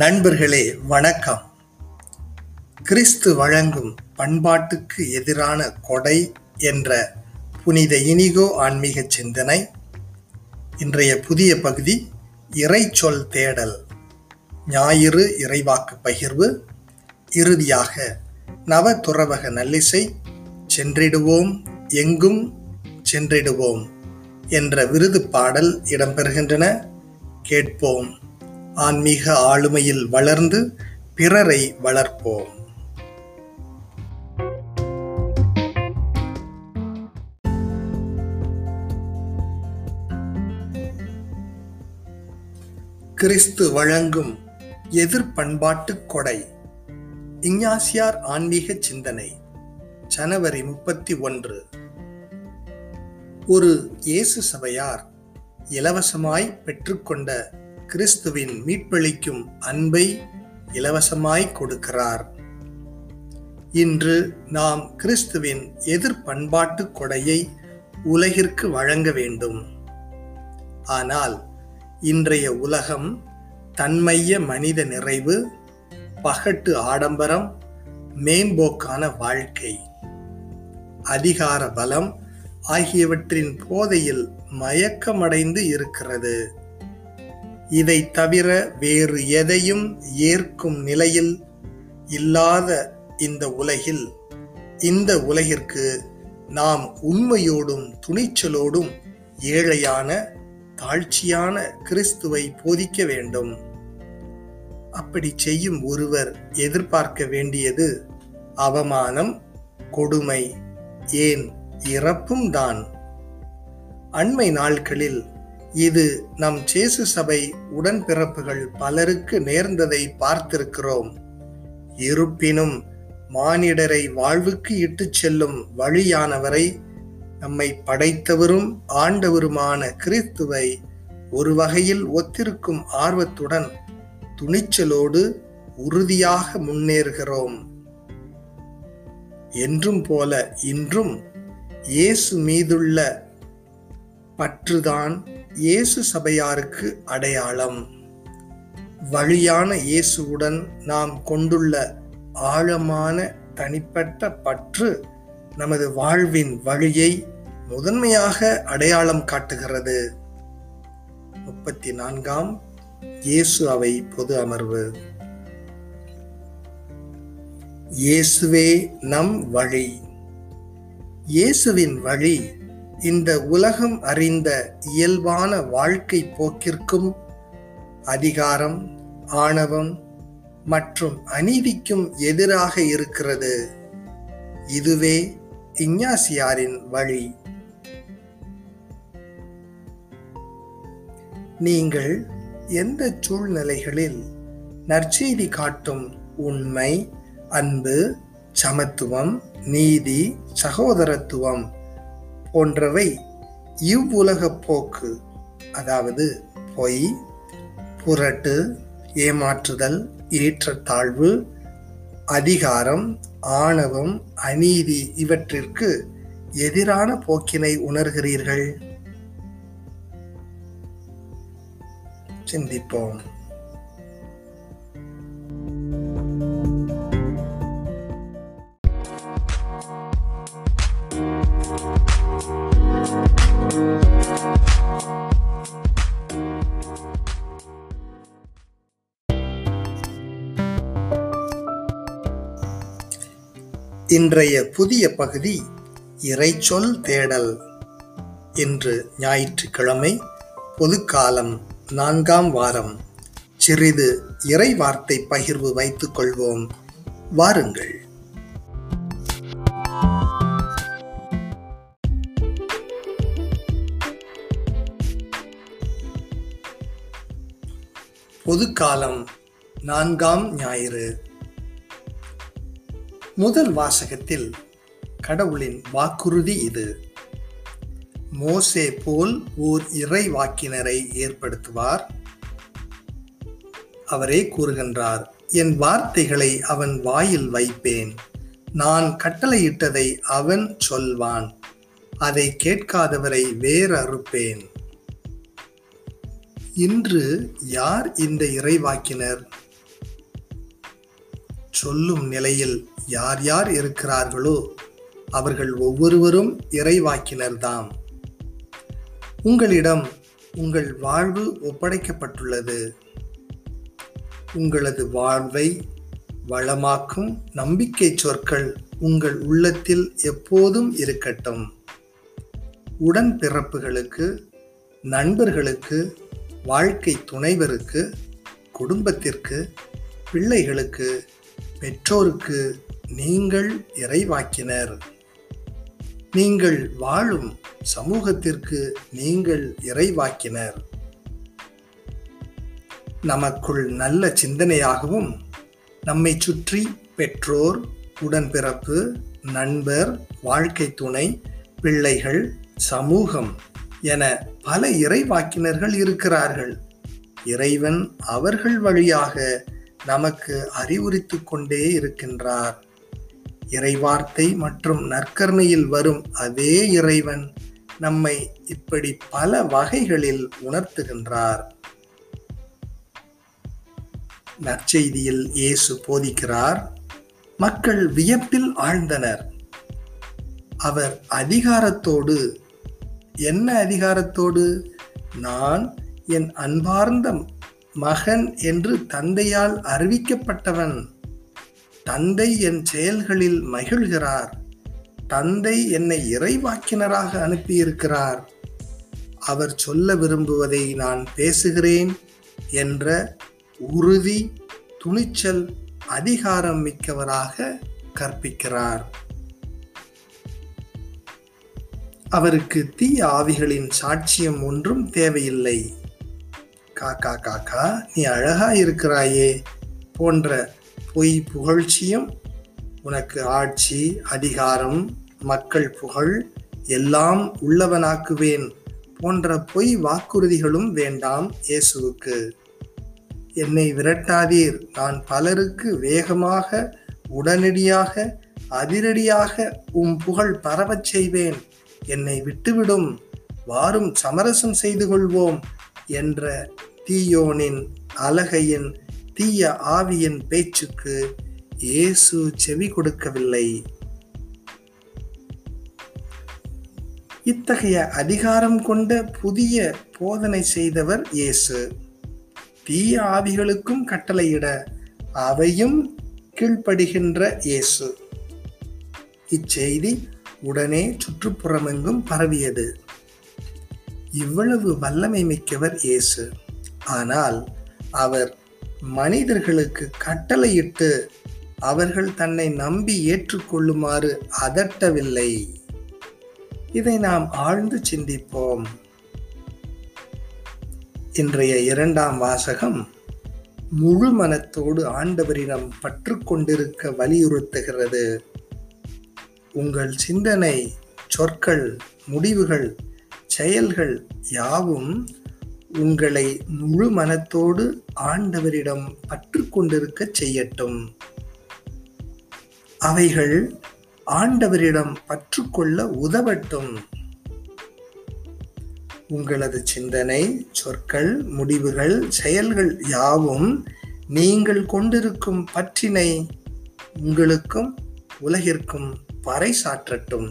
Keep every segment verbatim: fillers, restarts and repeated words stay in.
நண்பர்களே, வணக்கம். கிறிஸ்து வழங்கும் பண்பாட்டுக்கு எதிரான கொடை என்ற புனித இனிகோ ஆன்மீக சிந்தனை. இன்றைய புதிய பகுதி இறைச்சொல் தேடல், ஞாயிறு இறைவாக்கு பகிர்வு, இறுதியாக நவ துறவக நல்லிசை. சென்றிடுவோம் எங்கும் சென்றிடுவோம் என்ற விருது பாடல் இடம்பெறுகின்றன. கேட்போம். ஆன்மீக ஆளுமையில் வளர்ந்து பிறரை வளர்ப்போம். கிறிஸ்து வழங்கும் எதிர்பண்பாட்டு கொடை. இஞ்ஞாசியார் ஆன்மீக சிந்தனை, ஜனவரி முப்பத்தி ஒன்று. ஒரு சேசுசபையார் இலவசமாய் பெற்றுக்கொண்ட கிறிஸ்துவின் மீட்பளிக்கும் அன்பை இலவசமாய் கொடுக்கிறார். இன்று நாம் கிறிஸ்துவின் எதிர்பண்பாட்டு கொடையை உலகிற்கு வழங்க வேண்டும். ஆனால் இன்றைய உலகம் தன்மைய மனித நிறைவு, பகட்டு ஆடம்பரம், மேம்போக்கான வாழ்க்கை, அதிகார பலம் ஆகியவற்றின் போதையில் மயக்கமடைந்து இருக்கிறது. இதை தவிர வேறு எதையும் ஏற்கும் நிலையில் இல்லாத இந்த உலகில் இந்த உலகிற்கு நாம் உண்மையோடும் துணிச்சலோடும் ஏழையான தாழ்ச்சியான கிறிஸ்துவை போதிக்க வேண்டும். அப்படி செய்யும் ஒருவர் எதிர்பார்க்க வேண்டியது அவமானம், கொடுமை, ஏன் இறப்பும் தான். அண்மை நாட்களில் இது நம் சேசு சபை உடன்பிறப்புகள் பலருக்கு நேர்ந்ததை பார்த்திருக்கிறோம். இருப்பினும் மானிடரை வாழ்வுக்கு இட்டு செல்லும் வழியானவரை, நம்மை படைத்தவரும் ஆண்டவருமான கிறிஸ்துவை ஒரு வகையில் ஒத்திருக்கும் ஆர்வத்துடன் துணிச்சலோடு உறுதியாக முன்னேறுகிறோம். என்றும் போல இன்றும் இயேசு மீதுள்ள பற்றுதான் இயேசு சபையாருக்கு அடையாளம். வழியான இயேசுவுடன் நாம் கொண்டுள்ள ஆழமான தனிப்பட்ட பற்று நமது வாழ்வின் வழியை முதன்மையாக அடையாளம் காட்டுகிறது. முப்பத்தி நான்காம் இயேசு அவை பொது அமர்வு. இயேசுவே நம் வழி. இயேசுவின் வழி இந்த உலகம் அறிந்த இயல்பான வாழ்க்கை போக்கிற்கும் அதிகாரம், ஆணவம் மற்றும் அநீதிக்கும் எதிராக இருக்கிறது. இதுவே இஞ்ஞாசியாரின் வழி. நீங்கள் எந்த சூழ்நிலைகளில் நற்செய்தி காட்டும் உண்மை, அன்பு, சமத்துவம், நீதி, சகோதரத்துவம் போன்றவை இவ்வுலகப் போக்கு, அதாவது பொய், புரட்டு, ஏமாற்றுதல், ஏற்றத்தாழ்வு, அதிகாரம், ஆணவம், அநீதி இவற்றிற்கு எதிரான போக்கினை உணர்கிறீர்கள்? சிந்திப்போம். இன்றைய புதிய பகுதி இறைச்சொல் தேடல். இன்று ஞாயிற்றுக்கிழமை, பொதுக்காலம், நான்காம் வாரம். சிறிது இறை வார்த்தை பகிர்வு வைத்துக் கொள்வோம். வாருங்கள். பொதுக்காலம், நான்காம் ஞாயிறு. முதல் வாசகத்தில் கடவுளின் வாக்குறுதி இது: மோசே போல் ஓர் இறை வாக்கினரை ஏற்படுத்துவார். அவரே கூறுகின்றார், என் வார்த்தைகளை அவன் வாயில் வைப்பேன், நான் கட்டளையிட்டதை அவன் சொல்வான், அதை கேட்காதவரை வேறறுப்பேன். இன்று யார் இந்த இறை வாக்கினர்? சொல்லும் நிலையில் யார் யார் இருக்கிறார்களோ அவர்கள் ஒவ்வொருவரும் இறைவாக்கினர்தாம். உங்களிடம் உங்கள் வாழ்வு ஒப்படைக்கப்பட்டுள்ளது. உங்களது வாழ்வை வளமாக்கும் நம்பிக்கை சொற்கள் உங்கள் உள்ளத்தில் எப்போதும் இருக்கட்டும். உடன் பிறப்புகளுக்கு, நண்பர்களுக்கு, வாழ்க்கை துணைவருக்கு, குடும்பத்திற்கு, பிள்ளைகளுக்கு, பெற்றோருக்கு நீங்கள் இறைவாக்கினர். நீங்கள் வாழும் சமூகத்திற்கு நீங்கள் இறைவாக்கினர். நமக்குள் நல்ல சிந்தனையாகவும் நம்மை சுற்றி பெற்றோர், உடன்பிறப்பு, நண்பர், வாழ்க்கை துணை, பிள்ளைகள், சமூகம் என பல இறைவாக்கினர்கள் இருக்கிறார்கள். இறைவன் அவர்கள் வழியாக நமக்கு அறிவுரித்து கொண்டே இருக்கின்றார். இறைவார்த்தை மற்றும் நற்கருணையில் வரும் அதே இறைவன் நம்மை இப்படி பல வகைகளில் உணர்த்துகின்றார். நற்செய்தியில் இயேசு போதிக்கிறார். மக்கள் வியப்பில் ஆழ்ந்தனர். அவர் அதிகாரத்தோடு, என்ன அதிகாரத்தோடு, நான் என் அன்பார்ந்த மகன் என்று தந்தையால் அறிவிக்கப்பட்டவன், தந்தை என் செயல்களில் மகிழ்கிறார், தந்தை என்னை இறைவாக்கினராக அனுப்பியிருக்கிறார், அவர் சொல்ல விரும்புவதை நான் பேசுகிறேன் என்ற உறுதி, துணிச்சல், அதிகாரம் மிக்கவராக கற்பிக்கிறார். அவருக்கு தீய ஆவிகளின் சாட்சியம் ஒன்றும் தேவையில்லை. காக்கா காக்கா நீ அழகா இருக்கிறாயே போன்ற பொய் புகழ்ச்சியும், உனக்கு ஆட்சி, அதிகாரம், மக்கள் புகழ் எல்லாம் உள்ளவனாக்குவேன் போன்ற பொய் வாக்குறுதிகளும் வேண்டாம் இயேசுவுக்கு. என்னை விரட்டாதீர், நான் பலருக்கு வேகமாக, உடனடியாக, அதிரடியாக உம் புகழ் பரவச் செய்வேன், என்னை விட்டுவிடும், வாரும் சமரசம் செய்து கொள்வோம் என்ற தீயோனின், அலகையின், தீய ஆவியின் பேச்சுக்கு இயேசு செவி கொடுக்கவில்லை. இத்தகைய அதிகாரம் கொண்ட புதிய போதனை செய்தவர் இயேசு. தீய ஆவிகளுக்கும் கட்டளையிட அவையும் கீழ்ப்படுகின்ற இயேசு. இச்செய்தி உடனே சுற்றுப்புறமெங்கும் பரவியது. இவ்வளவு வல்லமை மிக்கவர் இயேசு. ஆனால் அவர் மனிதர்களுக்கு கட்டளையிட்டு அவர்கள் தன்னை நம்பி ஏற்றுக்கொள்ளுமாறு அதட்டவில்லை. இதை நாம் ஆழ்ந்து சிந்திப்போம். இன்றைய இரண்டாம் வாசகம் முழு மனத்தோடு ஆண்டவரிடம் பற்று கொண்டிருக்க வலியுறுத்துகிறது. உங்கள் சிந்தனை, சொற்கள், முடிவுகள், செயல்கள் யாவும் உங்களை முழு மனத்தோடு ஆண்டவரிடம் பற்று கொண்டிருக்க செய்யட்டும். அவைகள் ஆண்டவரிடம் பற்றுக்கொள்ள உதவட்டும். உங்களது சிந்தனை, சொற்கள், முடிவுகள், செயல்கள் யாவும் நீங்கள் கொண்டிருக்கும் பற்றினை உங்களுக்கும் உலகிற்கும் பறைசாற்றட்டும்.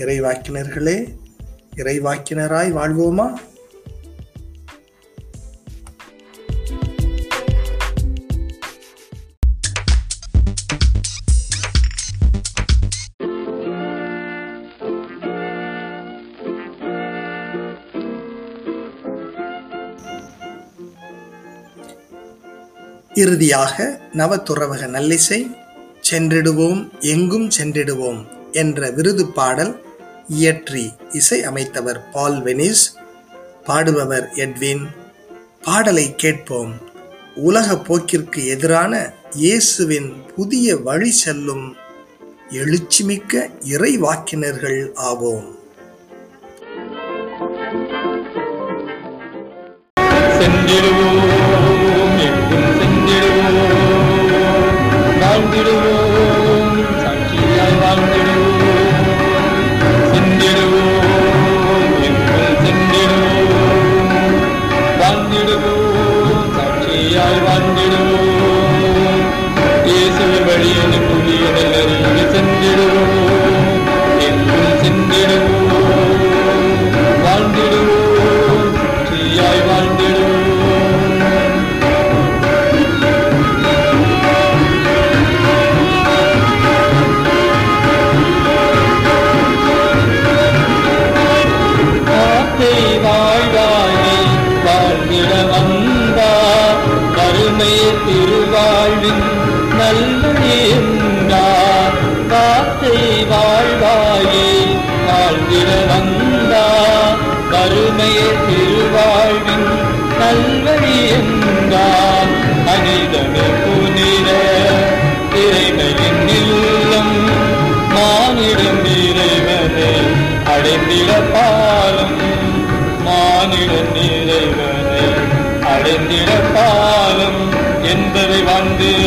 இறைவாக்கினர்களே, இறைவாக்கினராய் வாழ்வோமா? இறுதியாக நவதுறவக நல்லிசை சென்றிடுவோம் எங்கும் சென்றிடுவோம் என்ற விருது பாடல் இயற்றி இசை அமைத்தவர் பால் வெனிஸ், பாடுபவர் எட்வின். பாடலை கேட்போம். உலக போக்கிற்கு எதிரான இயேசுவின் புதிய வழி செல்லும் எழுச்சிமிக்க இறைவாக்கினர்கள் ஆவோம்.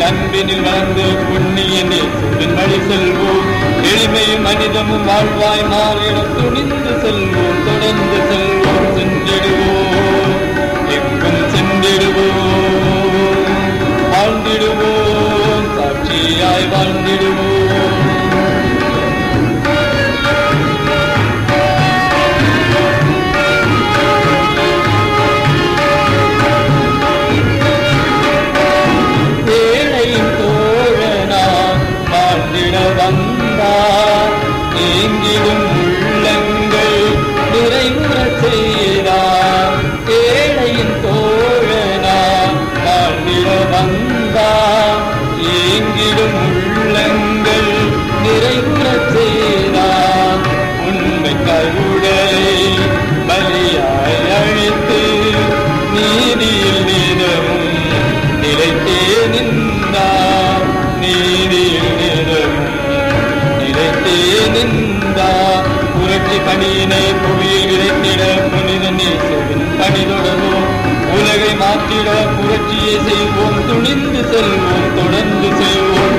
அன்பினில் வளர்ந்து புண்ணியனில் வழி செல்வோம். எளிமையும் மனிதமும் வாழ்வாய் மாறிடம் துணிந்து செல்வோம், தொடர்ந்து செல்வோம், சென்றிடுவோம், எங்கும் சென்றிடுவோம், வாழ்ந்திடுவோம், சாட்சியாய் வாழ்ந்திடுவோம். பணியினை புவியில் விரைத்திட புனிதனே செல்வன் பணிதொடரும் உலகை மாற்றிட புரட்சியை செய்வோம், துணிந்து செல்வோம், தொடர்ந்து செல்வோம்.